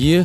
ይህ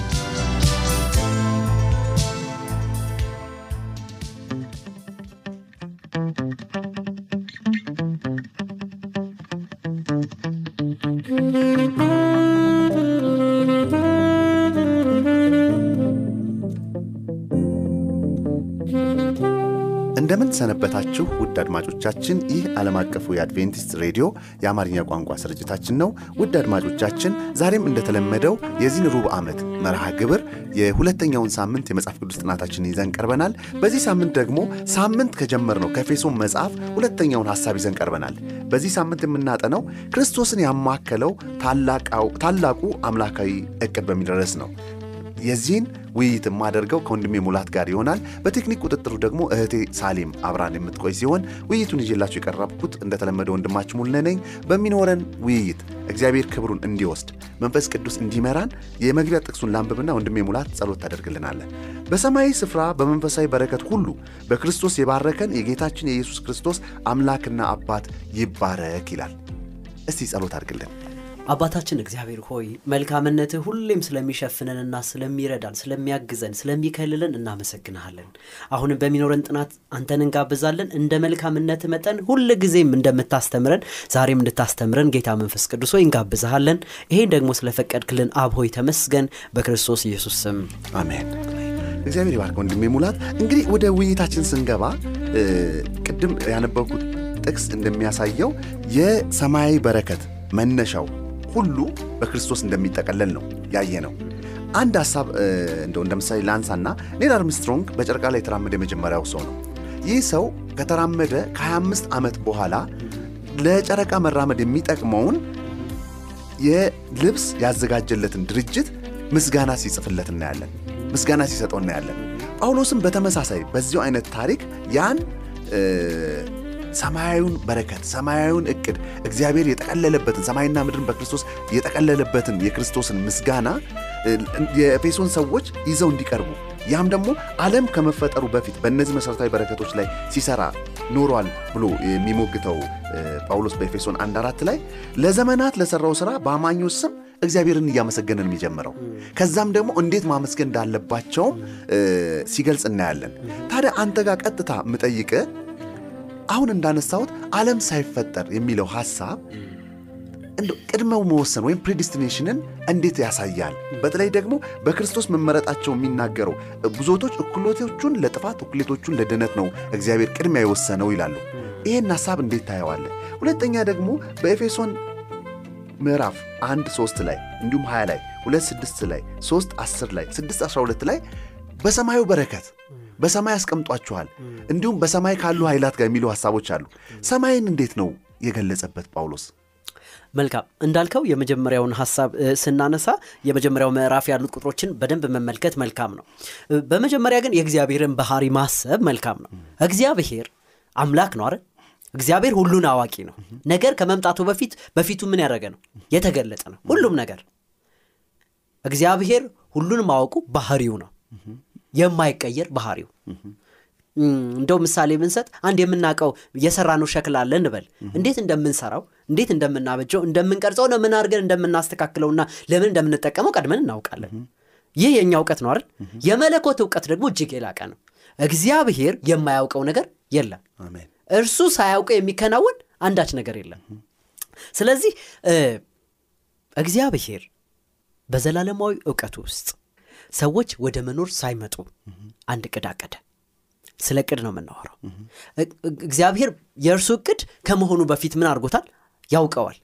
ሰነበታችሁ ውድ አድማጮቻችን፣ ይህ ዓለም አቀፉ የአድቬንቲስት ሬዲዮ የአማርኛ ቋንቋ ስርጭታችን ነው። ውድ አድማጮቻችን፣ ዛሬም እንደተለመደው የዚህ ሩብ ዓመት መርሃ ግብር የሁለተኛውን ሳምንት የመጽሐፍ ቅዱስ ጥናታችንን ይዘን ቀርበናል። በዚህ ሳምንት ደግሞ ሳምንት ከጀመርነው ከኤፌሶን መጽሐፍ ሁለተኛውን ሐሳብ ይዘን ቀርበናል። በዚህ ሳምንት የምናጠነው ክርስቶስን ያማከለው ታላቁ አምላካዊ ዕቅድ በሚደረስ ነው። የዚህን ውይይት ማደርገው ከወንድሜ ሙላት ጋር ይሆናል። በቴክኒክ ቁጥጥሩ ደግሞ እህቴ ሳሊም አብራን የምትቆይ ሲሆን ውይይቱን ይዤላችሁ የቀረብኩት እንደተለመደው ወንድማችሁ ሙሉ ነኝ። በሚኖረን ውይይት እግዚአብሔር ክብሩን እንዲወስድ መንፈስ ቅዱስ እንዲመራን የመግቢያ ጥቅሱን ላንብብና ወንድሜ ሙላት ጸሎት ታደርግልናለህ። በሰማያዊ ስፍራ በመንፈሳዊ በረከት ሁሉ በክርስቶስ የባረከን የጌታችን የኢየሱስ ክርስቶስ አምላክና አባት ይባረክ ይላል። እስቲ ጸሎት አድርግልን። አባታችን እግዚአብሔር ሆይ፣ መልካምነትህ ሁሌም ስለሚሸፍነንና ስለሚረዳን ስለሚያግዘን ስለሚከልልን እናመሰግናለን። አሁን በሚኖረን ጥናት አንተን እንጋብዛለን። እንደ መልካምነት መጠን ሁልጊዜም እንደምታስተምረን ዛሬም እንድታስተምረን ጌታ መንፈስ ቅዱስ ሆይ እንጋብዛለን። ይሄን ደግሞ ስለፈቀድክልን አብ ሆይ ተመስገን፣ በክርስቶስ ኢየሱስ ስም አሜን። እግዚአብሔር ይባርክ ወንድሜ ሙላት። እንግዲህ ወደ ውይይታችን ስንገባ ቅድም ያነበብኩት ጥቅስ እንደሚያሳየው የሰማያዊ በረከት መነሻው ሁሉ በክርስቶስ እንደሚጠቀለል ነው ያየነው። አንድ ሐሳብ እንደምሳሌ ላንሳና ኔል አርምስትሮንግ በጨርቃ ላይ ተራመደ መጀመሪያው ሰው ነው። ይህ ሰው ከተራመደ ከ25 ዓመት በኋላ ለጨረቃ መራመድ የሚጠቅመውን የልብስ ያዘጋጀለትን ድርጅት ምስጋና ሲጽፍለት እናያለን፣ ምስጋና ሲሰጠው እናያለን። ጳውሎስም በተመሳሳይ በዚሁ አይነት ታሪክ ያን ሰማያዊውን በረከት ሰማያዊውን ዕቅድ እግዚአብሔር የተቀለለበትን ሰማይና ምድርን በክርስቶስ የተቀለለበትን የክርስቶስን ምስጋና የኤፌሶን ሰዎች ይዘው እንዲቀርቡ ያም ደግሞ ዓለም ከመፈጠሩ በፊት በእነዚህ መሰረታዊ በረከቶች ላይ ሲሰራ ኖሯል ብሎ የሚሞግተው ጳውሎስ በኤፌሶን 1:4 ላይ ለዘመናት ለሰራው ሥራ በአማኞች ስም እግዚአብሔርን እያመሰገንን የሚጀምረው ከዛም ደግሞ እንዴት ማመስገን እንዳለባቸው ሲገልጽ እናያለን። ታዲያ አንተ ጋር ቀጥታ ምጠይቀ አሁን እንዳነሳሁት ዓለም ሳይፈጠር የሚለው ሐሳብ እንደ ቅድመው መወሰን ወይም ፕሪዲስቲኔሽንን እንዴት ያሳያል? በተለይ ደግሞ በክርስቶስ መመረጣቸው የሚናገሩ ብዙዎች እኩሌቶቹን ለጥፋት እኩሌቶቹን ለድነት ነው እግዚአብሔር ቅድሚያ የወሰነው ይላሉ። ይሄን ሐሳብ እንዴት ታየዋለህ? ሁለተኛ ደግሞ በኤፌሶን ምዕራፍ 1:3 ላይ እንዲሁም 20 ላይ 2:6 ላይ 3:10 ላይ 6:12 ላይ በሰማዩ በረከት በሰማይ አስቀምጧቸዋል እንዲሁም በሰማይ ካሉ ኃይላት ጋር የሚሉ ሐሳቦች አሉ። ሰማይን እንዴት ነው የገለጸበት ጳውሎስ? መልካም እንዳልከው የመጀመሪያውን ሐሳብ ስናነሳ የመጀመሪያው ምዕራፍ ያሉት ቁጥሮችን በደንብ መመልከት መልካም ነው። በመጀመሪያ ግን የእግዚአብሔርን ባህሪ ማሰብ መልካም ነው። እግዚአብሔር አምላክ ነው አይደል? እግዚአብሔር ሁሉን አዋቂ ነው። ነገር ከመምጣቱ በፊቱ ምን ያደረገ ነው? የተገለጸ ነው። ሁሉም ነገር እግዚአብሔር ሁሉን ማወቁ ባህሪው ነው፣ የማይቀየር ባህሪው። እንደው ምሳሌ ብንሰጥ አንድ የምናቀው የሰራነው ሸክላ አለ እንበል። እንዴት እንደምንሰራው እንዴት እንደምናበጀው እንደምንቀርጸው ነው ምን አድርገን እንደምናስተካክለውና ለምን እንደምንጠቀመው ቀድመን እናውቃለን። ይህ የኛ ዕውቀት ነው አይደል? የመለኮት ዕውቀት ደግሞ እጅግ የላቀ ነው። እግዚአብሔር የማያውቀው ነገር የለም። አሜን። እርሱ ሳያውቀው የሚከናወን አንዳች ነገር የለም። ስለዚህ እግዚአብሔር በዘላለማዊ ዕውቀት ውስጥ ሰዎች ወደ መኖር ሳይመጡ አንድ ዕቅድ አቀደ። ስለ ዕቅድ ነው የምናወራው። እግዚአብሔር የእርሱ ዕቅድ ከመሆኑ በፊት ምን አድርጎታል? ያውቀዋል።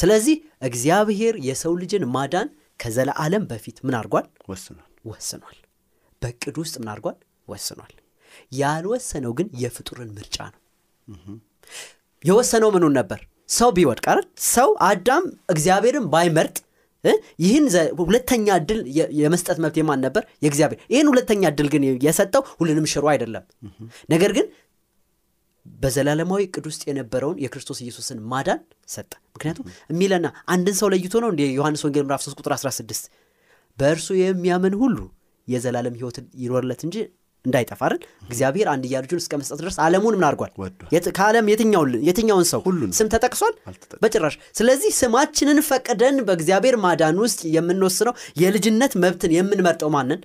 ስለዚህ እግዚአብሔር የሰው ልጅን ማዳን ከዘላለም በፊት ምን አድርጓል? ወስኗል። በዕቅድ ውስጥ ምን አድርጓል? ወስኗል። ያልወሰነው ግን የፍጡርን ምርጫ ነው። የወሰነው ምኑን ነበር? ሰው ቢወድቅ አይደል? ሰው አዳም እግዚአብሔርን ባይመርጥ ይህን ሁለተኛ ዕድል የመስጠት መብት የማን ነበር? የእግዚአብሔር። ይህን ሁለተኛ ዕድል ግን የሰጠው ሁሉንም ሽሮ አይደለም። ነገር ግን በዘላለማዊ ዕቅድ ውስጥ የነበረውን የክርስቶስ ኢየሱስን ማዳን ሰጠ። ምክንያቱም የሚለና አንድን ሰው ለይቶ ነው እንደ ዮሐንስ ወንጌል ምዕራፍ 3:16 በእርሱ የሚያምን ሁሉ የዘላለም ሕይወትን ይኖርለት እንጂ እንዳይጠፋ አይደል እግዚአብሔር አንድ ያርጁን እስከ መስጠት ድረስ ዓለሙን ምን አርጓል የዓለም የትኛውን ሰው ስም ተጠቅሷል በጭራሽ ስለዚህ ስማችንን ፈቀደን በእግዚአብሔር ማዳን ውስጥ የምንወስነው የልጅነት መብትን የምንመርጠው ማንን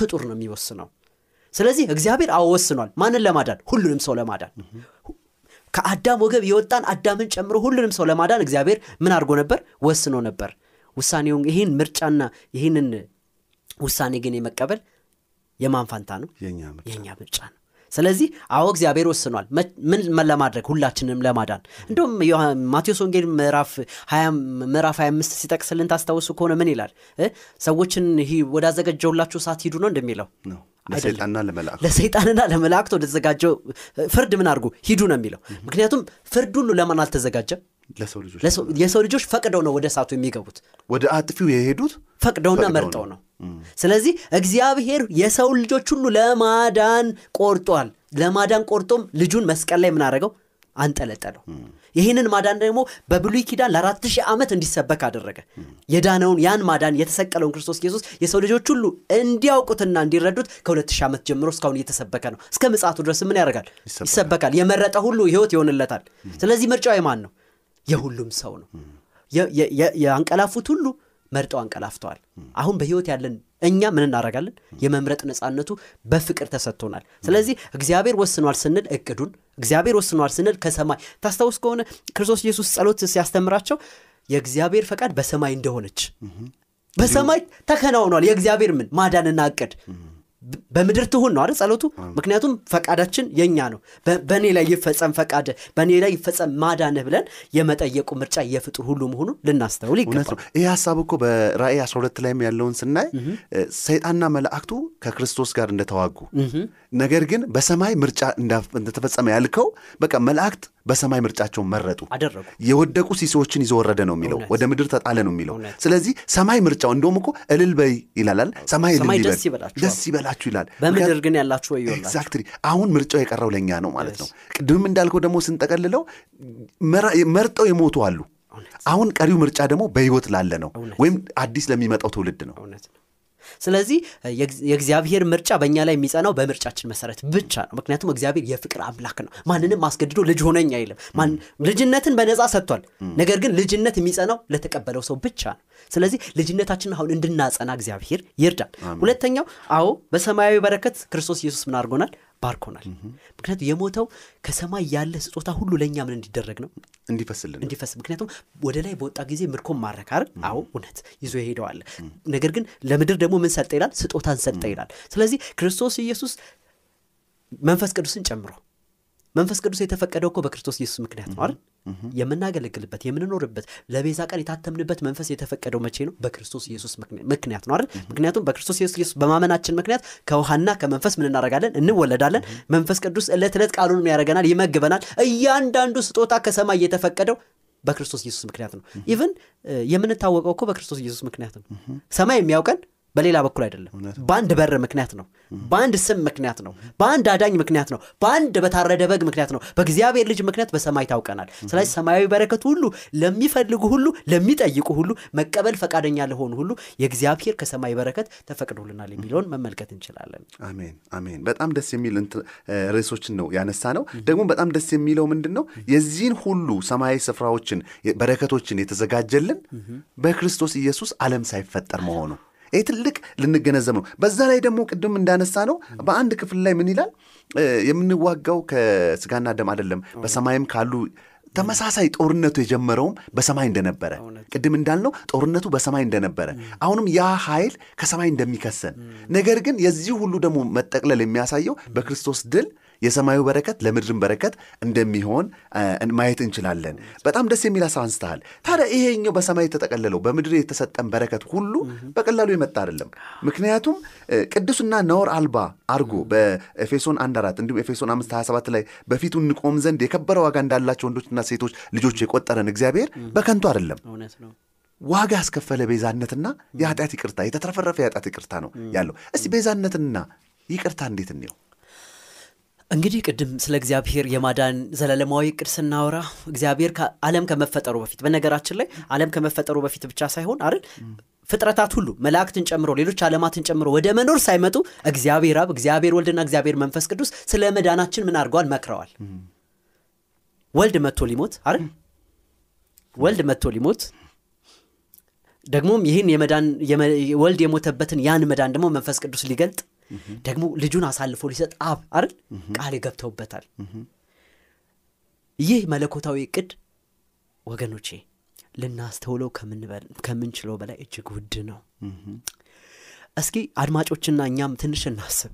ፍጡር ነው የሚወስነው ስለዚህ እግዚአብሔር አወስኗል ማንን ለማዳን ሁሉንም ሰው ለማዳን ከአዳም ወገብ የወጣን አዳምን ጨምሮ ሁሉንም ሰው ለማዳን እግዚአብሔር ምን አርጎ ነበር ወስኖ ነበር ውሳኔውን ይሄን ምርጫና ይሄንን ውሳኔ ግን የመቀበል የማንፋንታ ነው የኛ ምርጫ ነው ስለዚህ አወ እግዚአብሔር ወስኗል ምን ለማድረግ ሁላችንም ለማዳን እንደውም ማቴዎስ ወንጌል ምዕራፍ 20 ምዕራፍ 25 ሲጠቅስልን ታስተውሱ ከሆነ ምን ይላል ሰዎችን ወዳዘገጀውላችሁ ሰዓት ሂዱ ነው እንደሚለው ለሰይጣንና ለመላእክት ወደዘጋጀው ፍርድ ምን አርጉ ሂዱ ነው የሚለው ምክንያቱም ፍርድ ሁሉ ለማን አልተዘጋጀ ለሰው ልጆች ፈቅደው ነው ወደ ሰዓቱ የሚገቡት ወደ አጥፊው የሄዱት ፈቅደውና መርጠው ነው ስለዚህ እግዚአብሔር የሰው ልጆች ሁሉ ለማዳን ቆርጧል ለማዳን ቆርጦም ልጁን መስቀል ላይ ምን አረጋው አንጠለጠለው ይሄንን ማዳን ደግሞ በብሉይ ኪዳን ለ4000 ዓመት እንዲሰበክ አደረገ የዳነውን ያን ማዳን የተሰቀለውን ክርስቶስ ኢየሱስ የሰው ልጆች ሁሉ እንዲያውቁትና እንዲረዱት ከ2000 ዓመት ጀምሮ እስካሁን እየተሰበከ ነው እስከ ምጽአቱ ድረስ ምን ያደርጋል ይሰበካል የመረጠ ሁሉ ሕይወት ይሆንለታል ስለዚህ ምርጫው የማን ነው የሁሉም ሰው ነው ያንቀላፉት ሁሉ መርጠው አንቀላፍቷል አሁን በህይወት ያለን እኛ ምን እናደርጋለን የመምረጥ ነፃነቱ በፍቅር ተሰጥቶናል ስለዚህ እግዚአብሔር ወስኗል ስንል እቅዱን እግዚአብሔር ወስኗል ስንል ከሰማይ ታስተውስ ከሆነ ክርስቶስ ኢየሱስ ጸሎት ሲያስተምራቸው የእግዚአብሔር ፈቃድ በሰማይ እንደሆነች በሰማይ ተከናውኗል የእግዚአብሔር ምን ማዳንና እቅድ በመድር ተሆን ነው አይደል ጸሎቱ ምክንያቱም ፈቃዳችን የኛ ነው በእኔ ላይ ይፈጸም ፈቃድ በእኔ ላይ ይፈጸም ማዳንህ ብለን የመጠየቁ ምርጫ የፍጡር ሁሉ መሆኑን ልናስተውል ይገባል ይሄ ሐሳብ እኮ በራእይ 12 ላይም ያለውን ስናይ ሰይጣንና መላእክቱ ከክርስቶስ ጋር እንደተዋጉ ነገር ግን በሰማይ ምርጫ እንደተፈጸመ ያልከው በቃ መላእክት በሰማይ ምርጫቸው መረጡ የወደቁ ሲሶችን ይዘው ወረደ ነው የሚለው ወደ ምድር ተጣለ ነው የሚለው ስለዚህ ሰማይ ምርጫው እንደውም እኮ እልል በይ ይላል ሰማይ ደስ ይበላችሁ ይላል በምድር ግን ያላችሁ ወይ ይላል ኤግዛክትሊ አሁን ምርጫው የቀረው ለኛ ነው ማለት ነው ቅድም እንዳልከው ደግሞ ስንጠቀልለው መርጠው የሞቱ አሉ አሁን ቀሪው ምርጫ ደግሞ በህይወት ላለ ነው ወይም አዲስ ለሚመጣው ትውልድ ነው ስለዚህ የእግዚአብሔር ምርጫ በእኛ ላይ የሚጸናው በምርጫችን መሰረት ብቻ ነው ምክንያቱም እግዚአብሔር የፍቅር አምላክ ነው ማንንም ማስገድዶ ልጅ ሆነኝ አይልም ልጅነትን በነጻ ሰጥቷል ነገር ግን ልጅነት የሚጸናው ለተቀበለው ሰው ብቻ ነው ስለዚህ ልጅነታችንን አሁን እንድናጸና እግዚአብሔር ይርዳል ሁለተኛው አዎ በሰማያዊ በረከት ክርስቶስ ኢየሱስ ምን አድርጎናል ባርኮናል ምክንያቱም የሞተው ከሰማይ ያለ ስጦታ ሁሉ ለኛ ምን እንዲደረግ ነው እንዲፈስልን ምክንያቱም ወደ ላይ በወጣ ጊዜ ምርኮም ማረክ አይደል አዎ እውነት ይዞ ይሄዳል ነገር ግን ለምድር ደግሞ ምን ሰጠ ይላል ስጦታን ሰጠ ይላል ስለዚህ ክርስቶስ ኢየሱስ መንፈስ ቅዱስን ጨምሮ መንፈስ ቅዱስ የተፈቀደው እኮ በክርስቶስ ኢየሱስ ምክንያት ነው አይደል የምናገለግልበት የምንኖርበት ለቤዛ ቀን የታተምንበት መንፈስ የተፈቀደው መቼ ነው በክርስቶስ ኢየሱስ ምክንያት ነው አይደል ምክንያቱም በክርስቶስ ኢየሱስ በማመናችን ምክንያት ከውሃና ከመንፈስ ምን እናደርጋለን እንወለዳለን መንፈስ ቅዱስ ዕለት ቃሉን የሚያረጋናል ይመግበናል እያንዳንዱ ስጦታ ከሰማይ የተፈቀደው በክርስቶስ ኢየሱስ ምክንያት ነው ኢቭን የምንታወቀው እኮ በክርስቶስ ኢየሱስ ምክንያት ነው ሰማይ የሚያውቀን በሌላ በኩል አይደለም በአንድ በር ምክንያት ነው በአንድ ስም ምክንያት ነው በአንድ አዳኝ ምክንያት ነው በአንድ በታረደ በግ ምክንያት ነው በእግዚአብሔር ልጅ ምክንያት በሰማይ ታውቀናል ስለዚህ ሰማያዊ በረከት ሁሉ ለሚፈልጉ ሁሉ ለሚጠይቁ ሁሉ መቀበል ፈቃደኛ ለሆኑ ሁሉ የእግዚአብሔር ከሰማይ በረከት ተፈቅዶልናል የሚለውን መመልከት እንችላለን አሜን አሜን በጣም ደስ የሚል ርዕሶችን ነው ያነሳነው ደግሞ በጣም ደስ የሚለው ምንድነው የዚህን ሁሉ ሰማያዊ ስፍራዎችን በረከቶችን የተዘጋጀልን በክርስቶስ ኢየሱስ ዓለም ሳይፈጠር መሆኑ ይሄ ትልቅ ልንገነዘብ ነው በዛ ላይ ደግሞ ቅድም እንዳነሳ ነው በአንድ ክፍል ላይ ምን ይላል የምንዋጋው ከስጋና ደም አይደለም በሰማይም ካሉ ተመሳሳይ ጦርነቱ የጀመረው በሰማይ እንደነበረ ቅድም እንዳልነው ጦርነቱ በሰማይ እንደነበረ አሁንም ያ ኃይል ከሰማይ እንደሚከሰን ነገር ግን የዚህ ሁሉ ደግሞ መጠቅለል የሚያሳየው በክርስቶስ ድል የሰማዩ በረከት ለምድርን በረከት እንደሚሆን ማየት እንችላለን በጣም ደስ የሚል አሳንስተሃል ታዲያ ይሄኛው በሰማይ የተጠቀለለው በምድር የተሰጠን በረከት ሁሉ በቀላሉ የመጣ አይደለም ምክንያቱም ቅዱስና ነውር አልባ አርጎ በኤፌሶን 1:4 እንዲሁም ኤፌሶን 5:27 ላይ በፊቱ እንቆም ዘንድ የከበረ ዋጋ እንዳላቸው ወንዶችና ሴቶች ልጆች የቆጠረን እግዚአብሔር በከንቱ አይደለም ዋጋ አስከፈለ ቤዛነትና የኃጢአት ይቅርታ የተትረፈረፈ የኃጢአት ይቅርታ ነው ያለው እስቲ ቤዛነትና ይቅርታ እንዴት እንየው እንግዲህ ቀደም ስለ እግዚአብሔር የማዳን ዘላለማዊ ቅርስና ወራ እግዚአብሔር ዓለም ከመፈጠሩ በፊት በነገራችን ላይ ዓለም ከመፈጠሩ በፊት ብቻ ሳይሆን አይደል ፍጥረታት ሁሉ መላእክትን ጨምሮ ሌሎች ዓለማትን ጨምሮ ወደ መኖር ሳይመጡ እግዚአብሔር አብ እግዚአብሔር ወልድና እግዚአብሔር መንፈስ ቅዱስ ስለ መዳናችን ምን አርጓል መከራዋል ወልድ መጥቶ ሊሞት አይደል ወልድ መጥቶ ሊሞት ደግሞም ይሄን የመዳን ወልድ የሞተበትን ያን መዳን ደግሞ መንፈስ ቅዱስ ሊገልጥ ደግሞ ልጁን አሳልፎ ሊሰጥ አብ አይደል ቃል ይገብተውበታል ይሄ መለኮታዊ ቅድ ወገኖቼ ለናስተውለው ከምንችለው በላይ እጅግ ውድ ነው እስኪ አድማጮችና እኛም ትንሽ እናስብ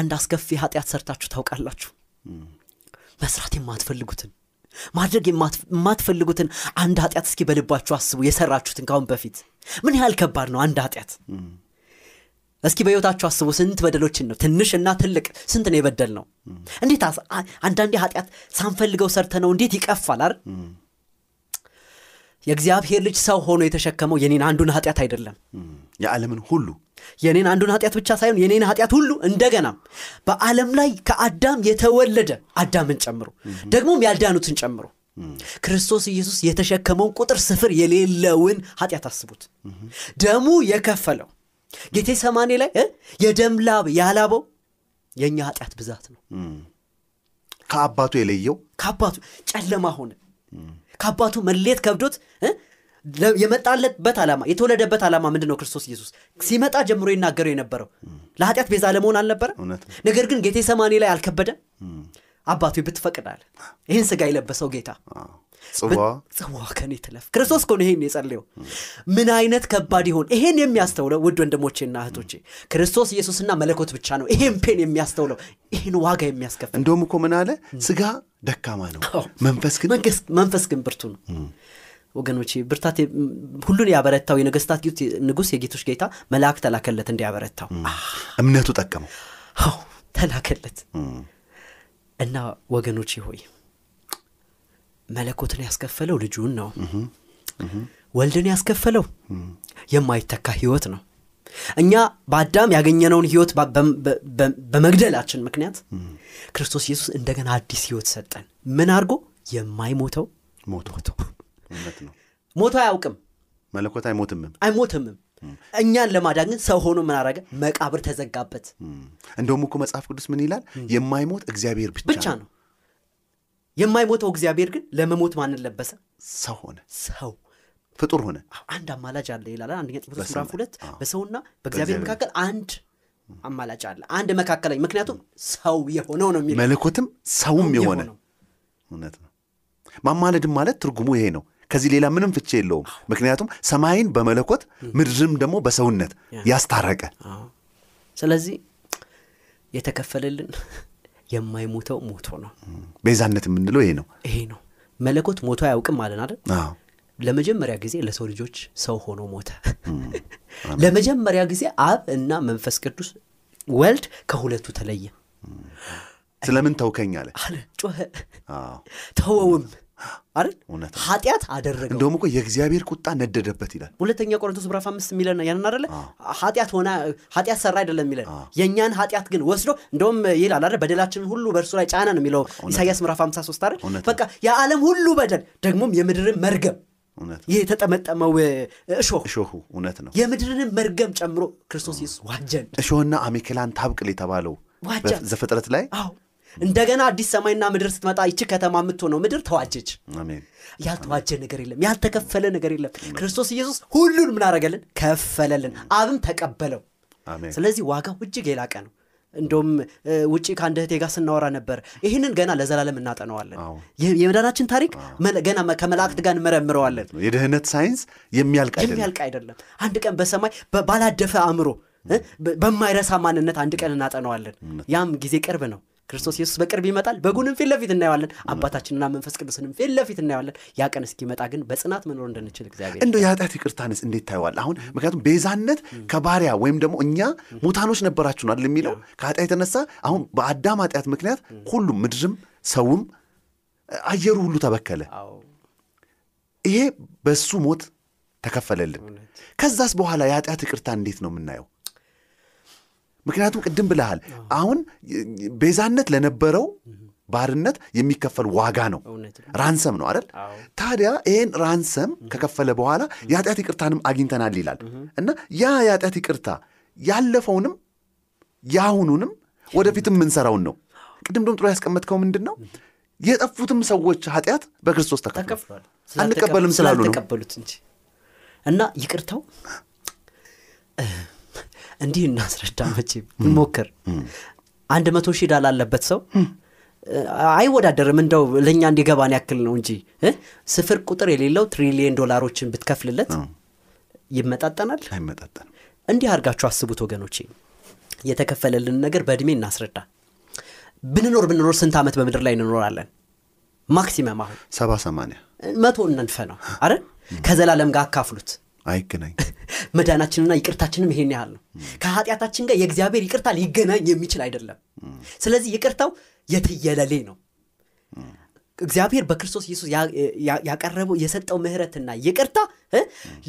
አንድ አስከፊ ኃጢያት ሰርታችሁ ታውቃላችሁ መስራት የማትፈልጉትን ማድረግ የማትፈልጉትን አንድ ኃጢያት እስኪ በልባችሁ አስቡ የሰራችሁትን ካሁን በፊት ምን ያህል ከባድ ነው አንድ ኃጢያት እስኪ በህይወታችሁ አስቡ ስንት በደሎችን ነው ትንሽና ትልቅ ስንት ነው የበደልነው እንዴት አንዳንዴ ኃጢያት ሳንፈልገው ሰርተነው እንዴት ይቀፋል አይደል የእግዚአብሔር ልጅ ሰው ሆኖ የተሸከመው የኔን አንዱን ኃጢያት አይደለም የዓለምን ሁሉ የኔን አንዱን ኃጢያት ብቻ ሳይሆን የኔን ኃጢያት ሁሉ እንደገናም በዓለም ላይ ከአዳም የተወለደ አዳምን ጨምሮ ደግሞም ያልዳኑትን ጨምሮ ክርስቶስ ኢየሱስ የተሸከመው ቁጥር ስፍር የሌለውን ኃጢያት አስቡት ደሙ የከፈለው ጌቴሰማኒ ላይ የደም ላብ ያላበው የኛ ኃጢያት ብዛት ነው ከአባቱ የለየው ከአባቱ ጨለማ ሆነ ከአባቱ መለየት ከብዶት የመጣለበት ዓላማ የተወለደበት ዓላማ ምንድነው ክርስቶስ ኢየሱስ ሲመጣ ጀምሮ ይናገረው የነበረው ለኃጢያት ቤዛ ለመሆን አልነበረ ነገር ግን ጌቴሰማኒ ላይ አልከበደ አባቱ ይብትፈቅዳል ይሄን ስጋ ይለበሰው ጌታ ጽዋ ከኔ ተለፍ ክርስቶስ ኮን ይሄን የጸለየው ምን አይነት ከባድ ይሆን ይሄን የሚያስተውለው ውድ ወንድሞቼና እህቶቼ ክርስቶስ ኢየሱስና መለኮት ብቻ ነው ይሄን ፔን የሚያስተውለው ይሄን ዋጋ የሚያስከፍል እንደውም እኮ ምን አለ ስጋ ደካማ ነው መንፈስ ግን ብርቱ ነው ወገኖቼ ብርታት ሁሉን ያበረታው የነገስታት ንጉስ የጌቶች ጌታ መላእክት ተላከለት እንዲያበረታው እምነቱ ተቀመው ተላከለት እና ወገኖቼ ሆይ መለኮትን ያስከፈለው ልጁን ነው ወልድን ያስከፈለው የማይተካ ህይወት ነው እኛ በአዳም ያገኘነውን ህይወት በመግደላችን ምክንያት ክርስቶስ ኢየሱስ እንደገና አዲስ ህይወት ሰጠን ምን አርጎ የማይሞተው ሞቶ ማለት ነው ሞቶ አያውቅም መለኮት አይሞትም እኛን ለማዳን ግን ሰው ሆኖ ምን አረገ መቃብር ተዘጋበት እንደውም እኮ መጽሐፍ ቅዱስ ምን ይላል የማይሞት እግዚአብሔር ብቻ ነው የማይሞተው እግዚአብሔር ግን ለመሞት ማን ለበሰ ሰው ሆነ ሰው ፍጡር ሆነ አንድ አማላጅ አለ ይላል አንደኛ ጢሞቴዎስ ምዕራፍ 2 በሰውና በእግዚአብሔር መካከል አንድ አማላጅ አለ አንድ መካከለኛ ምክንያቱም ሰው የሆነው ነው የሚል መለኮትም ሰውም የሆነ እውነት ነው ማማለድም ማለት ትርጉሙ ይሄ ነው ከዚህ ሌላ ምንም ፍቺ የለውም ምክንያቱም ሰማይን በመለኮት ምድርም ደግሞ በሰውነት ያስታረቀ ስለዚህ የተከፈለልን የማይሞተው ሞቶ ነው በዛነት ምንለው ይሄ ነው መለኮት ሞቶ አያውቅም ማለት አይደል አዎ ለመጀመሪያ ጊዜ ለሰው ልጆች ሰው ሆኖ ሞተ ለመጀመሪያ ጊዜ አብ እና መንፈስ ቅዱስ ወልድ ከሁለቱ ተለየ ስለምን ተውከኝ አለ ጮኸ ተወውም አይደል ኃጢያት አደረገው እንደውም እኮ የእግዚአብሔር ቁጣ ነደደበት ይላል ሁለተኛ ቆሮንቶስ ምዕራፍ 5 ሚለና ያንን አይደለ ኃጢያት ሰራ አይደለም ይላል የኛን ኃጢያት ግን ወስዶ እንደውም ይላል አይደል በደላችን ሁሉ በእርሱ ላይ ጫና ነው የሚለው ኢሳይያስ ምዕራፍ 53 አይደል በቃ የዓለም ሁሉ በደል ደግሞም የምድርን መርገም ይሄ ተጠመጠመው እሾሁ እውነት ነው የምድርን መርገም ጨምሮ ክርስቶስ ኢየሱስ ዋጀን እሾህና አሜከላን ታብቅል የተባለው ዘፍጥረት ላይ አዎ እንደገና አዲስ ሰማይና ምድር ስትመጣ እቺ ከተማ የምትሆነው ምድር ተዋጀች አሜን ያልተዋጀ ነገር የለም ያልተከፈለ ነገር የለም ክርስቶስ ኢየሱስ ሁሉን ምን አረጋለን ከፈለልን አብም ተቀበለው አሜን ስለዚህ ዋጋው እጅግ የላቀ ነው እንደውም ውጪ ካንደህቴ ጋር ስናወራ ነበር ይሄንን ገና ለዘላለም እናጠናዋለን የመዳናችን ታሪክ ገና ከመላእክት ጋር መረምረዋለን የደህነት ሳይንስ የሚያልቅ አይደለም አንድ ቀን በሰማይ ባላደፈ አእምሮ በማይረሳ ማንነት አንድ ቀን እናጠናዋለን ያም ጊዜ ቅርብ ነው ክርስቶስ ኢየሱስ በቅርብ ይመጣል በጉንም ፍለፊት እናያለን አባታችንና መንፈስ ቅዱስንም ፍለፊት እናያለን ያ ቀን እስኪመጣ ግን በጽናት መኖር እንደነችል እግዚአብሔር እንደው ያጣት ይቅርታንስ እንዴት ታይዋል አሁን ምክንያቱም ቤዛነት ከባሪያ ወይም ደግሞ እኛ ሙታኖች ነበራችሁና አይደል የሚለው ከኃጢአት የተነሳ አሁን በአዳም ኃጢአት ምክንያት ሁሉ ምድርም ሰውም አየሩ ሁሉ ተበከለ ይሄ በሱ ሞት ተከፈለልን ከዛስ በኋላ ያጣት ይቅርታ እንዴት ነው የምናየው ምክንያቱም ቀደም ብለሃል አሁን በዛነት ለነበረው ባርነት የሚከፈል ዋጋ ነው ራንሰም ነው አይደል ታዲያ ይሄን ራንሰም ከከፈለ በኋላ ያጣት ይቅርታንም አግኝተናል ይላል እና ያ ያጣት ይቅርታ ያለፈውንም ያሁኑንም ወደፊትም ምን ሰራውን ነው ቀደም ደም ጥሩ ያስቀመጥከው ምንድነው የጠፉትም ሰዎች ኃጢያት በክርስቶስ ተከፍሏል አንቀበልም ስላሉ ነው ተቀበሉት እንጂ እና ይቅርታው እንዲህ እናስረዳ መቼም እንሞክር 100,000 ዳል አለበት ሰው አይወዳደርም እንደው ለኛ እንዲገባን ያክል ነው እንጂ ስፍር ቁጥር የሌለው $1 trillion ብትከፍልለት ይመጣጣናል አይመጣጣንም እንዲህ አርጋችሁ አስቡት ወገኖቼ የተከፈለልን ነገር በእድሜ እናስረዳ ብንኖር ስንት አመት በመድር ላይ እንኖራለን ማክሲመም አሁን 70-80 100 እንንፈነው አይደል ከዘላለም ጋር አካፍሉት አይገናኝ መዳናችንና ይቅርታችንም ይሄን ያህል ነው ከኃጢያታችን ጋር የእግዚአብሔር ይቅርታ ሊገናኝ የሚችል አይደለም ስለዚህ ይቅርታው የትየለሌ ነው እግዚአብሔር በክርስቶስ ኢየሱስ ያቀረበው የሰጠው ምህረትና ይቅርታ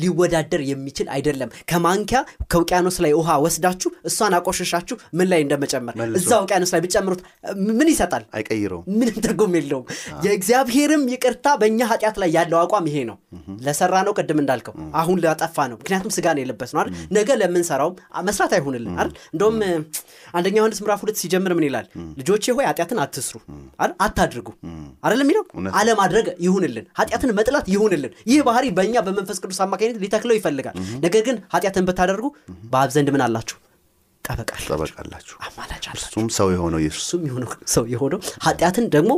ሊወዳደር የሚችል አይደለም ከማንኪያ ከውቅያኖስ ላይ ውሃ ወስዳችሁ እሷን አቆሽሻችሁ ምን ላይ እንደመጨመር እዛው ውቅያኖስ ላይ ብትጨምሩት ምን ይሰጣል አይቀይረው ምን ትርጉም የለውም የእግዚአብሔርም ይቅርታ በእኛ ኃጢያት ላይ ያለው አቋም ይሄ ነው ለሰራነው ቀደም እንዳልከው አሁን ላጠፋ ነው ምክንያቱም ስጋን የለበስ ነው አይደል ነገ ለምን ሰራው መስራት አይሆንልን አይደል እንደውም አንደኛ ዮሐንስ ምዕራፍ 2 ሲጀምር ምን ይላል ልጆቼ ሆይ ኃጢያትን አትስሩ አይደል አታድርጉ አይደለም ይላል ዓለም አድርገ ይሁንልን ኃጢያትን መጥላት ይሁንልን ይሄ ባህሪ በእኛ መንፈስ ቅዱስ አማካይነት ሊተክለው ይፈልጋል ነገር ግን ኃጢያትን በታደርጉ በአብ ዘንድ ምን አላችሁ ተበቃላችሁ አማላጫላችሁ እሱም ሰው የሆነው ኢየሱስም የሆነው ሰው የሆነው ኃጢያትን ደግሞ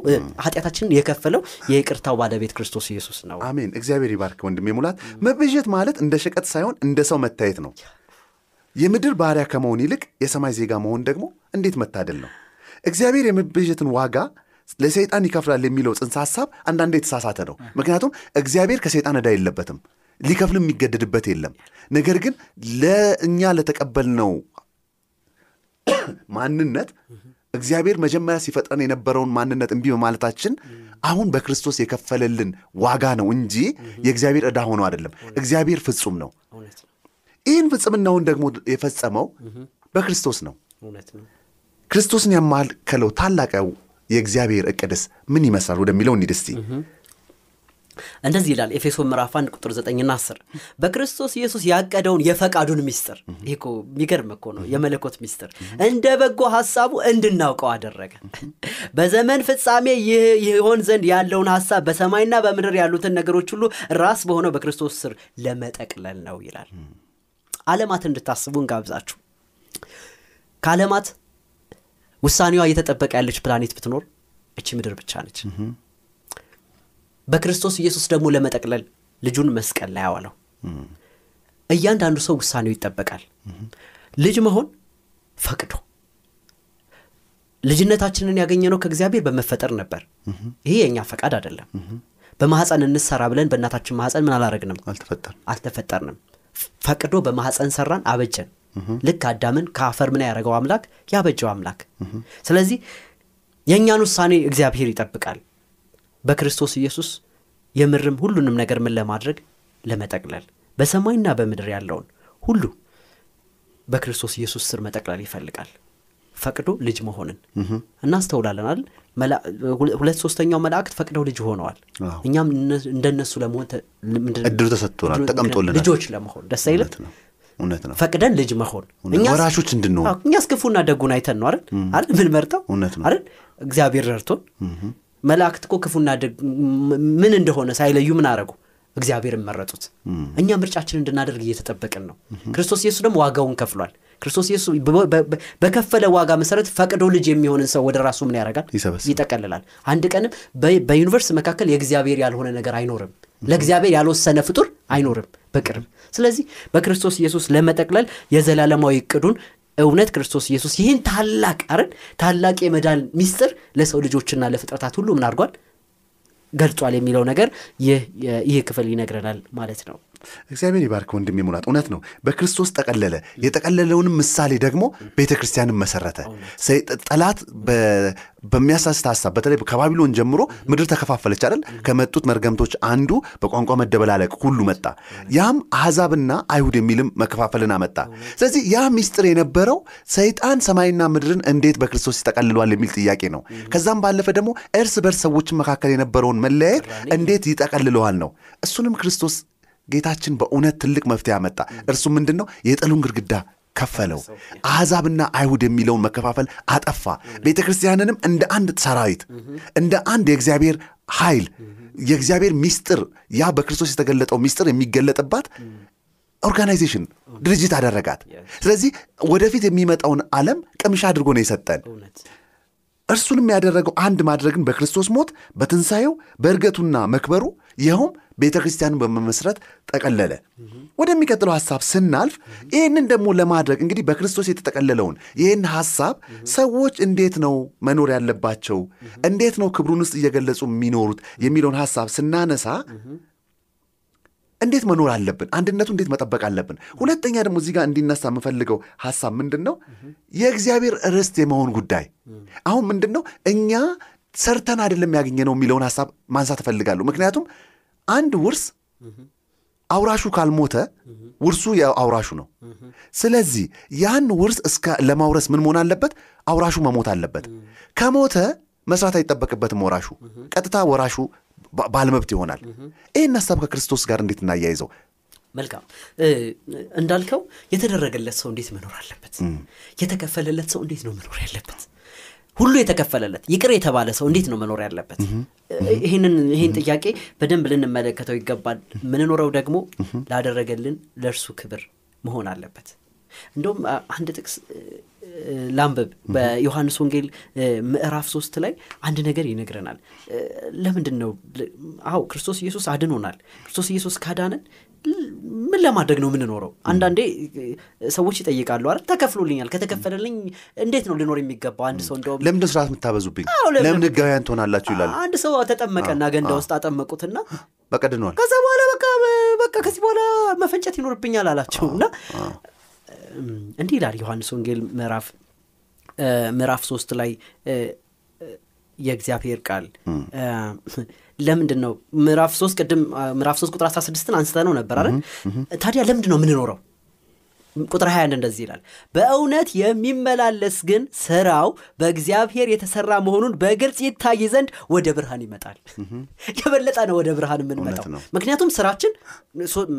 ኃጢያታችንን የከፈለው የይቅርታው ባለቤት ክርስቶስ ኢየሱስ ነው አሜን እግዚአብሔር ይባርክ ወንድሜ ሙላት መብጀት ማለት እንደ ሸቀጥ ሳይሆን እንደ ሰው መታየት ነው የምድር ባሪያ ከመሆን ይልቅ የሰማይ ዜጋ መሆን ደግሞ እንዴት መታደል ነው እግዚአብሔር የመብጀትን ዋጋ ለሰይጣን ይከፍላል የሚለው ጽንሰ ሐሳብ አንዳንዴ ተሳሳተ ነው ምክንያቱም እግዚአብሔር ከሰይጣን እዳ የለበትም ሊከፍልም ይገደድበት የለም ነገር ግን ለእኛ ለተቀበልነው ማንነት እግዚአብሔር መጀመሪያ ሲፈጥረን የነበረውን ማንነት እንቢ በማለታችን አሁን በክርስቶስ የከፈለልን ዋጋ ነው እንጂ የእግዚአብሔር እዳ ሆኖ አይደለም እግዚአብሔር ፍጹም ነው ይህን ፍጹምናውን ደግሞ የፈጸመው በክርስቶስ ነው ክርስቶስን ያማልከለው ታላቁ የእግዚአብሔር እቅድስ ምን ይመስላል ወደሚለው እንድስቲ እንደዚህ ይላል ኤፌሶን ምዕራፍ 1:9-10 በክርስቶስ ኢየሱስ ያቀደውን የፈቃዱን ምስጢር ይሄኮ የሚገርምኮ ነው የመለኮት ምስጢር እንደበጎ ሐሳቡ እንድናውቀው አደረገ በዘመን ፍጻሜ ይሆን ዘንድ ያለውን ሐሳብ በሰማይና በምድር ያሉትን ነገሮች ሁሉ ራስ በሆነው በክርስቶስ ስር ለመጠቅለል ነው ይላል ዓለማት እንድታስቡን ጋብዛችሁ ካለማት ውሳኔዋ እየተጠበቀ ያለች ፕላኔት ብትኖር እቺ ምድር ብቻ ነች በክርስቶስ ኢየሱስ ደግሞ ለመጠቅለል ልጁን መስቀል ላይ አዋለው እያንዳንዱ ሰው ውሳኔው ይጠበቃል ልጅ መሆን ፈቅዶ ልጅነታችንን ያገኘነው ከእግዚአብሔር በመፈጠር ነበር ይሄ የኛ ፈቃድ አይደለም በማህፀን እንሰራ ብለን በእናታችን ማህፀን ምን አላረግንም አልተፈጠርንም ፈቅዶ በማህፀን ሰራን አበጀን ልክ አዳምን ከአፈር ምን ያረጋው አምላክ ያበጀው አምላክ ስለዚህ የኛን ውሳኔ እግዚአብሔር ይጠብቃል በክርስቶስ ኢየሱስ የምርም ሁሉንም ነገር ምን ለማድረግ ለመጠቅለል በሰማይና በምድር ያለውን ሁሉ በክርስቶስ ኢየሱስ ስር መጠቅለል ይፈልጋል ፈቅዶ ልጅ መሆንን እናስተውላለናል 2/3 መላእክት ፈቅደው ልጅ ሆነዋል እኛም እንደነሱ ለመሆን እድል ተሰጥቶናል ተቀምጦልናል ልጆች ለመሆን ደስ አይልም እውነት ነው ፈቅደን ልጅ መሆን ወራሾች እንድንሆን እኛስ ክፉና ደጉን አይተን ነው አይደል አይደል ምን መርጠው አይደል እግዚአብሔር ረድቶን መላእክት እኮ ክፉና ደግ ምን እንደሆነ ሳይለዩ ምን አረጉ እግዚአብሔርን መረጡት እኛ ምርጫችን እንድናደርግ እየተጠበቀን ነው ክርስቶስ ኢየሱስ ደግሞ ዋጋውን ከፍሏል ክርስቶስ ኢየሱስ በከፈለ ዋጋ መሰረት ፈቅዶ ልጅ የሚሆንን ሰው ወደ ራሱ ምን ያረጋል ይጠቀልላል አንድ ቀንም በዩኒቨርስ መካከል የእግዚአብሔር ያልሆነ ነገር አይኖርም ለእግዚአብሔር ያልወሰነ ፍጡር አይኖርም በቅርብ ስለዚህ በክርስቶስ ኢየሱስ ለመጠቅለል የዘላለማዊ እቅዱን እውነት ክርስቶስ ኢየሱስ ይህን ታላቅ አረን ታላቅ የመዳን ምስጢር ለሰው ልጆችና ለፍጥረታት ሁሉ ምን አድርጓል ገልጿል የሚለው ነገር ይሄ ክፍል ይነግረናል ማለት ነው እግዚአብሔር ይባርክ ወንድሜ ሙላት እውነት ነው በክርስቶስ ተቀለለ የተቀለለውንም ምሳሌ ደግሞ ቤተክርስቲያንን መሰረተ ሰይጣናት በሚያሳስተ ሐሳብ በተለይ ከባቢሎን ጀምሮ ምድር ተከፋፈለች አይደል ከመጡት መርገምቶች አንዱ በቋንቋ መደበላለቅ ሁሉ መጣ ያም አሕዛብና አይሁድ የሚልም መከፋፈልን አመጣ ስለዚህ ያ ሚስጥር የነበረው ሰይጣን ሰማይና ምድርን እንዴት በክርስቶስ ይተቀለሏል የሚል ጥያቄ ነው ከዛም ባለፈ ደግሞ እርስ በርስ ሰዎች መካከለ የነበረውን መለያየት እንዴት ይተቀለሏል ነው እሱንም ክርስቶስ ጌታችን በእውነት ትልቅ መፍትሄ አመጣ እርሱ ምንድነው የጥሉን ግርግዳ ከፈለው አሕዛብና አይሁድ የሚለውን መከፋፈል አጠፋ ቤተክርስቲያንንም እንደ አንድ ሰራዊት እንደ አንድ የእግዚአብሔር ኃይል የእግዚአብሔር ሚስጥር ያ በክርስቶስ የተገለጠው ሚስጥር የሚገለጥባት ኦርጋናይዜሽን ድርጅት አደረጋት ስለዚህ ወደፊት የሚመጣውን ዓለም ቅምሻ አድርጎ ነው የሰጠን እርሱንም ያደረገው አንድ ማድረግን በክርስቶስ ሞት በትንሳኤው በእርገቱና መክበሩ ይሁን ቤተክርስቲያኑ በመመስረት ተቀለለ ወደሚቀጥለው ሐሳብ ስናልፍ ይሄንን ደግሞ ለማድረግ እንግዲህ በክርስቶስ የተተቀለለውን ይሄን ሐሳብ ሰዎች እንዴት ነው መኖር ያለባቸው እንዴት ነው ክብሩን ውስጥ እየገለጹ የሚኖሩት የሚለውን ሐሳብ ስናነሳ እንዴት መኖር አለብን አንድነቱ እንዴት መጠበቅ አለብን ሁለተኛ ደግሞ እዚህ ጋር እንዲነሳ መፈልገው ሐሳብ ምንድነው የእግዚአብሔር ርስት የመሆን ጉዳይ አሁን ምንድነው እኛ ሰርተን አይደለም ያገኘነው የሚለውን ሐሳብ ማንሳት ፈልጋለሁ ምክንያቱም አንድ ውርስ አውራሹ ካልሞተ ውርሱ ያውራሹ ነው ስለዚህ ያን ውርስ እስከ ለማውረስ ምን መሆን አለበት አውራሹ መሞት አለበት ከሞተ መስራት አይተበከበትም ወራሹ ቀጥታ ወራሹ ባለመብት ይሆናል ይሄን ሐሳብ ከክርስቶስ ጋር እንዴት እናያይዘው መልካም እንዳልከው የተደረገለት ሰው እንዴት መኖር አለበት የተከፈለለት ሰው እንዴት ነው መኖር ያለበት ሁሉ የተከፈለለት ይቅር የተባለ ሰው እንዴት ነው መኖር ያለበት ይሄን ጥያቄ በደንብ ልንመለከተው ይገባል ምንኖረው ደግሞ ላደረገልን ለእርሱ ክብር መሆን አለበት እንደውም አንድ ጥቅስ ላምበብ በዮሐንስ ወንጌል ምዕራፍ 3 ላይ አንድ ነገር ይነግረናል ለምንድነው አው ክርስቶስ ኢየሱስ አድኖናል ክርስቶስ ኢየሱስ ካዳነን ምን ለማድረግ ነው ምንኖረው አንዳንዴ ሰዎች ይጠይቃሉ አይደል ተከፍሎልኛል ከተከፈለልኝ እንዴት ነው ልኖር የሚገባው አንድ ሰው እንደውም ለምን ስራት መታበዙብኝ ለምን ጋያን ተሆናላችሁ ይላል አንድ ሰው ተጠመቀና ገንዳ ውስጥ አጠመቁትና በቀድኗል ከዛ በኋላ በቃ ከዚህ በኋላ መፈንጨት ይኖርብኛል አላቸውና እንዲህ ይላል ዮሐንስ ወንጌል ምዕራፍ 3 ላይ የእግዚአብሔር ቃል ለምንድነው ምዕራፍ 3 ቀደም ምዕራፍ 3 ቁጥር 16ን አንስተነው ነበር አይደል ታዲያ ለምንድነው ምንኖረው ቁጥር 21 እንደዚህ ይላል በእውነት የሚመላለስ ግን ሥራው በእግዚአብሔር የተሰራ መሆኑን በግልጽ ይታይ ዘንድ ወደ ብርሃን ይመጣል የበለጠ ነው ወደ ብርሃን የምንመጣው ምክንያቱም ሥራችን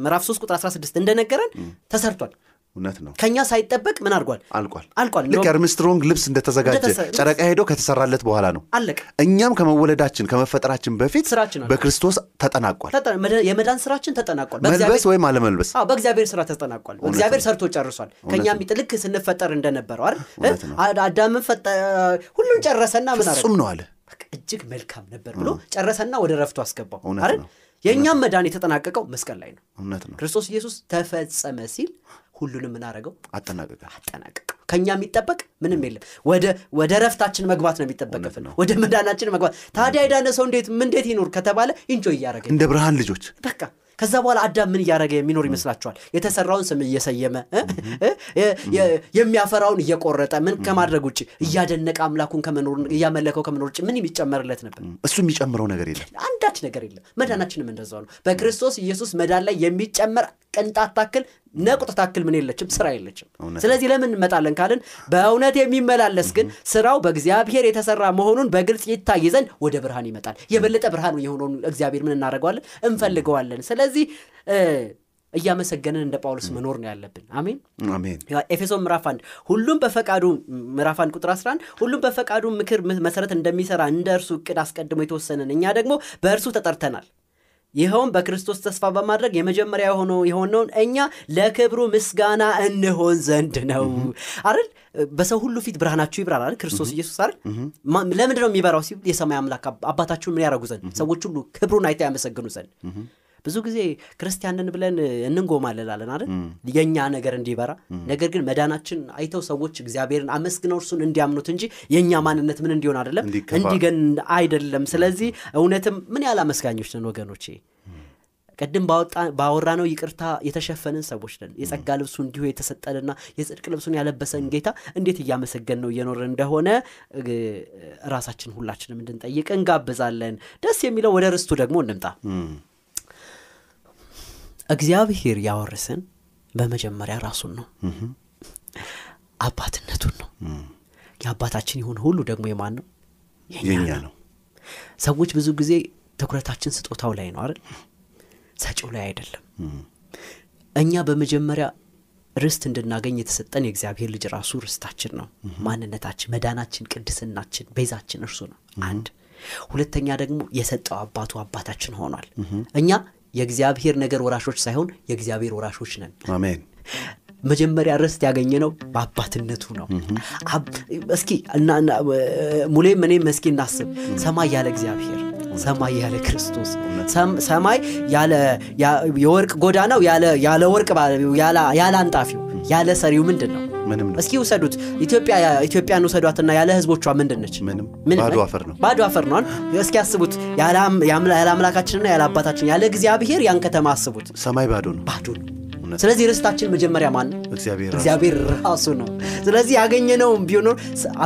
ምዕራፍ 3 ቁጥር 16 እንደነገረን ተሰርቷል እውነት ነው ከኛ ሳይጠበቅ ምን አልቋል ልክ አርምስትሮንግ ልብስ እንደተዘጋጀ ጨረቃ ሄዶ ከተሰራለት በኋላ ነው አለቀ እኛም ከመወለዳችን ከመፈጠራችን በፊት በክርስቶስ ተጠናቋል የመዳን ስራችን ተጠናቋል መልበስ ወይ ማለመልበስ በእግዚአብሔር ስራ ተጠናቋል እግዚአብሔር ሰርቶ ጨርሷል ከኛም ይጥልክ ስንፈጠር እንደነበረው አይደል አዳም ሁሉን ጨረሰና ምን አረገ ጾም ነው አለ እጅግ መልካም ነበር ብሎ ጨረሰና ወደ ረፍቱ አስገባው አይደል የኛም መዳን የተጠናቀቀው መስቀል ላይ ነው እውነት ነው ክርስቶስ ኢየሱስ ተፈጸመ ሲል ሁሉንም እናረጋው አጠናቀቀ ከኛ የሚጠበቅ ምንም የለም ወደ ረፍታችን መግባት ነው የሚጠበቀፈን ወደ መዳናችን መግባት ታዲያ ያዳነ ሰው እንዴት ይኖር ከተባለ ኢንጆይ ያረጋል እንደ ብርሃን ልጆች በቃ ከዛ በኋላ አዳም ምን ያረጋ የሚኖር ይመስላችኋል የተሰራውን ስም እየሰየመ የሚያፈራውን እየቆረጠ ምን ከማድረግ ውጪ እያደነቀ አምላኩን ከመኖር እያመለከው ከመኖር ውጪ ምን ይጨመርለት ነበር እሱ የሚጨምረው ነገር የለም አንዳች ነገር የለም መዳናችንም እንደዛው ነው በክርስቶስ ኢየሱስ መዳን ላይ የሚጨመር ቅንጣት ታክል ነቁጥ ታክል ምን የለችም ስራ የለችም ስለዚህ ለምን እንመጣለን ካልን በእውነት የሚመላለስ ግን ስራው በእግዚአብሔር የተሰራ መሆኑን በግልጽ ይታይ ዘንድ ወደ ብርሃን ይመጣል የበለጠ ብርሃን የሆነውን እግዚአብሔር ምን እናረጋዋለን እንፈልገዋለን ስለዚህ እያመሰገነን እንደ ጳውሎስ መኖር ነው ያለብን አሜን አሜን ኤፌሶን ምዕራፍ 1 ሁሉም በፈቃዱ ምዕራፍ 1 ቁጥር 11 ሁሉም በፈቃዱ ምክር መሰረት እንደሚሰራ እንደ እርሱ ዕቅድ አስቀድሞ የተወሰነን እኛ ደግሞ በእርሱ ተጠርተናል ይኸውም በክርስቶስ ተስፋ በማድረግ የመጀመሪያ የሆነውን እኛ ለክብሩ ምስጋና እንሆን ዘንድ ነው አይደል በሰው ሁሉ ፊት ብርሃናችሁ ይብራል አይደል ክርስቶስ ኢየሱስ አይደል ለምንድነው የሚበራው ሲል የሰማይ አምላክ አባታችሁን ምን ያረጉ ዘንድ ሰዎች ሁሉ ክብሩን አይተው ያመሰግኑ ዘንድ ብዙ ጊዜ ክርስቲያንን ብለን እንንጎማለላለን አይደል የኛ ነገር እንዲበራ ነገር ግን መዳናችን አይተው ሰዎች እግዚአብሔርን አመስግነው እርሱን እንዲያምኑት እንጂ የኛ ማንነት ምን እንዲሆን አይደለም እንዲገን አይደለም ስለዚህ እውነትም ምን ያላመስጋኞች ነን ወገኖቼ ቀደም ባወራነው ይቅርታ የተሸፈነን ሰዎች ነን። የጸጋ ልብሱን ዲሁ የተሰጠልና የጽድቅ ልብሱን ያለበሰን ጌታ እንዴት ያመሰገነው የኖር እንደሆነ ራሳችን ሁላችንም እንድንጠይቅ እንጋብዛለን። ደስ የሚለው ወደ ርስቱ ደግሞ እንምጣ። እግዚአብሔር ያወረሰን በመጀመሪያ ራሱን ነው፣ አባትነቱን ነው። ያባታችን ይሁን ሁሉ ደግሞ የማን ነው? የኛ ነው። ሰዎች ብዙ ጊዜ ትኩረታችን ስጦታው ላይ ነው አይደል? ሰጪው ላይ አይደለም። እኛ በመጀመሪያ ርስት እንድናገኝ የተሰጠን የእግዚአብሔር ልጅ ራሱ ርስታችን ነው። ማንነታችን፣ መዳናችን፣ ቅድስናችን፣ ቤዛችን እርሱ ነው። አንድ ሁለተኛ ደግሞ የሰጠው አባቱ አባታችን ሆኗል። እኛ የእግዚአብሔር ነገር ወራሾች ሳይሆን የእግዚአብሔር ወራሾች ነን። አሜን። መጀመሪያ ርስት ያገኘነው በአባትነቱ ነው። እስኪ ሙሌም እኔም እስኪ እናስብ። ሰማይ ያለ እግዚአብሔር፣ ሰማይ ያለ ክርስቶስ፣ ሰማይ ያለ የወርቅ ጎዳናው ያለ ወርቅ ያለ አንጣፊው ያለ ሰሪው ምንድነው? እስኪ ወሰዱት። ኢትዮጵያን ወሰዷትና ያለ ህዝቦቿ ምንድነች? ባዶ አፈር ነው። ባዶ አፈር ነው። እስኪ አስቡት። ያለ አምላካችንና ያለ አባታችን ያለ እግዚአብሔር ያን ከተማ አስቡት። ሰማይ ባዶ ነው። ባዶ ነው። ስለዚህ ርስታችን መጀመሪያ ማን? እግዚአብሔር ራሱ ነው። ስለዚህ ያገኘነው ቢሆን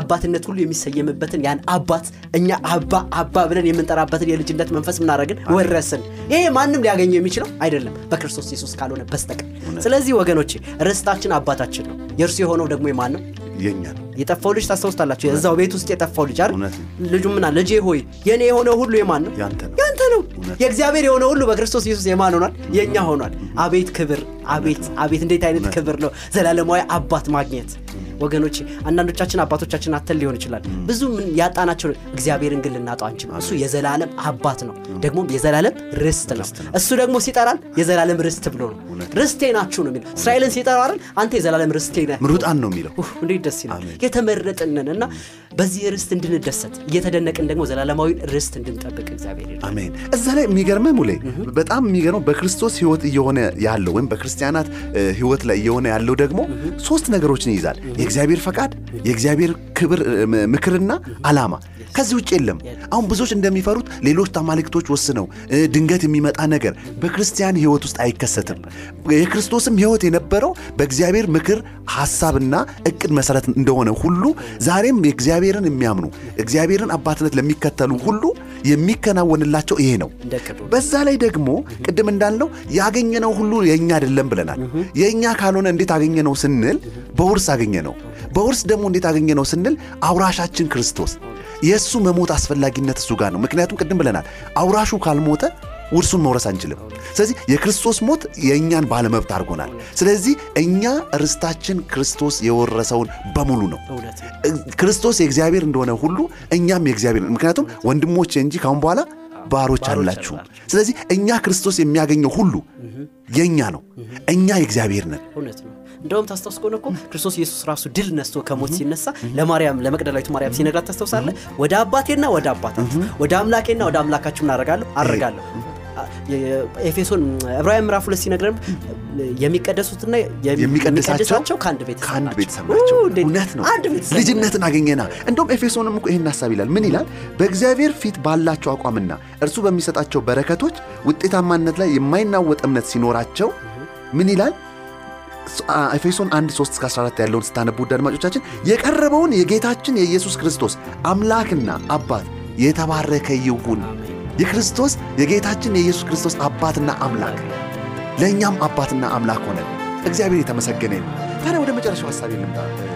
አባትነት ሁሉ የሚሰየምበትን ያን አባት እኛ አባ ብለን የምንጠራበትን የልጅነት መንፈስ ምናረግን ወረስን። ይሄ ማንም ሊያገኘው የሚችለው አይደለም በክርስቶስ ኢየሱስ ካልሆነ በስተቀር። ስለዚህ ወገኖቼ ርስታችን አባታችን ነው። የእርሱ የሆነው ደግሞ የማን ነው? የኛ ነው። የጠፋው ልጅ ታስታውሳላችሁ? እዛው ቤት ውስጥ የጠፋው ልጅ አይደል? ልጁምና ልጄ ሆይ የኔ የሆነው ሁሉ የማን ነው? ያንተ ነው። የእግዚአብሔር የሆነው ሁሉ በክርስቶስ ኢየሱስ የማን ሆኗል? የኛ ሆኗል። አቤት ክብር! አቤት እንዴት አይነት ክብር ነው ዘላለማዊ አባት ማግኘት። ወገኖቼ አንዳንዶቻችን አባቶቻችን አተል ሊሆን ይችላል ብዙ ያጣናቸው፣ እግዚአብሔርን ግን ልናጣው አንችልም። እሱ የዘላለም አባት ነው፣ ደግሞ የዘላለም ርስት ነው። እሱ ደግሞ ሲጠራን የዘላለም ርስት ብሎ ነው። ርስቴ ናችሁ ነው የሚለው። እስራኤልን ሲጠራ አይደል አንተ የዘላለም ርስቴ ነህ ምሩጣን ነው የሚለው። እንዴት ደስ ይላል! የተመረጥነንና በዚህ ርስት እንድንደሰት እየተደነቅን ደግሞ ዘላለማዊ ርስት እንድንጠብቅ እግዚአብሔር ይርዳን። አሜን። እዛ ላይ የሚገርመው ሙሌ በጣም የሚገርመው በክርስቶስ ሕይወት እየሆነ ያለው ወይም በክርስቲያናት ሕይወት ላይ እየሆነ ያለው ደግሞ ሶስት ነገሮችን ይይዛል። የእግዚአብሔር ፈቃድ፣ የእግዚአብሔር ክብር ምክርና አላማ። ከዚህ ውጪ የለም። አሁን ብዙዎች እንደሚፈሩት ሌሎች ታማልክቶች ወስነው ድንገት የሚመጣ ነገር በክርስቲያን ሕይወት ውስጥ አይከሰትም። የክርስቶስም ሕይወት የነበረው በእግዚአብሔር ምክር፣ ሐሳብና እቅድ መሰረት እንደሆነ ሁሉ ዛሬም የእግዚአብሔርን የሚያምኑ እግዚአብሔርን አባትነት ለሚከተሉ ሁሉ የሚከናወንላቸው ይሄ ነው። በዛ ላይ ደግሞ ቅድም እንዳልነው ያገኘነው ሁሉ የኛ አይደለም ብለናል። የኛ ካልሆነ እንዴት አገኘነው ስንል በውርስ አገኘነው። በውርስ ደግሞ እንዴት አገኘነው ስንል አውራሻችን ክርስቶስ፣ የሱ መሞት አስፈላጊነት እሱ ጋር ነው። ምክንያቱም ቅድም ብለናል አውራሹ ካልሞተ ውርሱን መውረስ አንችልም። ስለዚህ የክርስቶስ ሞት የኛን ባለመብት አድርጎናል። ስለዚህ እኛ ርስታችን ክርስቶስ የወረሰውን በሙሉ ነው። ክርስቶስ የእግዚአብሔር እንደሆነ ሁሉ እኛም የእግዚአብሔር፣ ምክንያቱም ወንድሞቼ እንጂ ካሁን በኋላ ባሮች አላችሁ። ስለዚህ እኛ ክርስቶስ የሚያገኘው ሁሉ የኛ ነው። እኛ የእግዚአብሔር ነን። እንደውም ታስተውስኮነኮ ክርስቶስ ኢየሱስ ራሱ ድል ነስቶ ከሞት ሲነሳ ለማርያም ለመግደላዊት ማርያም ሲነግራት ታስተውሳለህ? ወደ አባቴና ወደ አባታችሁ ወደ አምላኬና ወደ አምላካችሁ አረጋለሁ። ዕብራውያን ምዕራፍ 2 ሲነግረን የሚቀደሱትና የሚቀደሳቸው ካንድ ቤተሰብ ናቸው። እውነት ነው። ልጅነትን አገኘና እንደውም ኤፌሶንም እኮ ይሄን ሐሳብ ይላል። ምን ይላል? በእግዚአብሔር ፊት ባላቸው አቋምና እርሱ በሚሰጣቸው በረከቶች ውጤታማነት ላይ የማይናወጥ እምነት ሲኖራቸው ምን ይላል? ኤፌሶን 1:3-14 ያለውን ስታነቡ አድማጮቻችን የቀረበውን የጌታችን የኢየሱስ ክርስቶስ አምላክና አባት የተባረከ ይሁን። የክርስቶስ የጌታችን የኢየሱስ ክርስቶስ አባትና አምላክ ለኛም አባትና አምላክ ሆነ። እግዚአብሔር የተመሰገነ ይሁን። ታዲያ ወደ መጨረሻው ሐሳብ እንምጣ።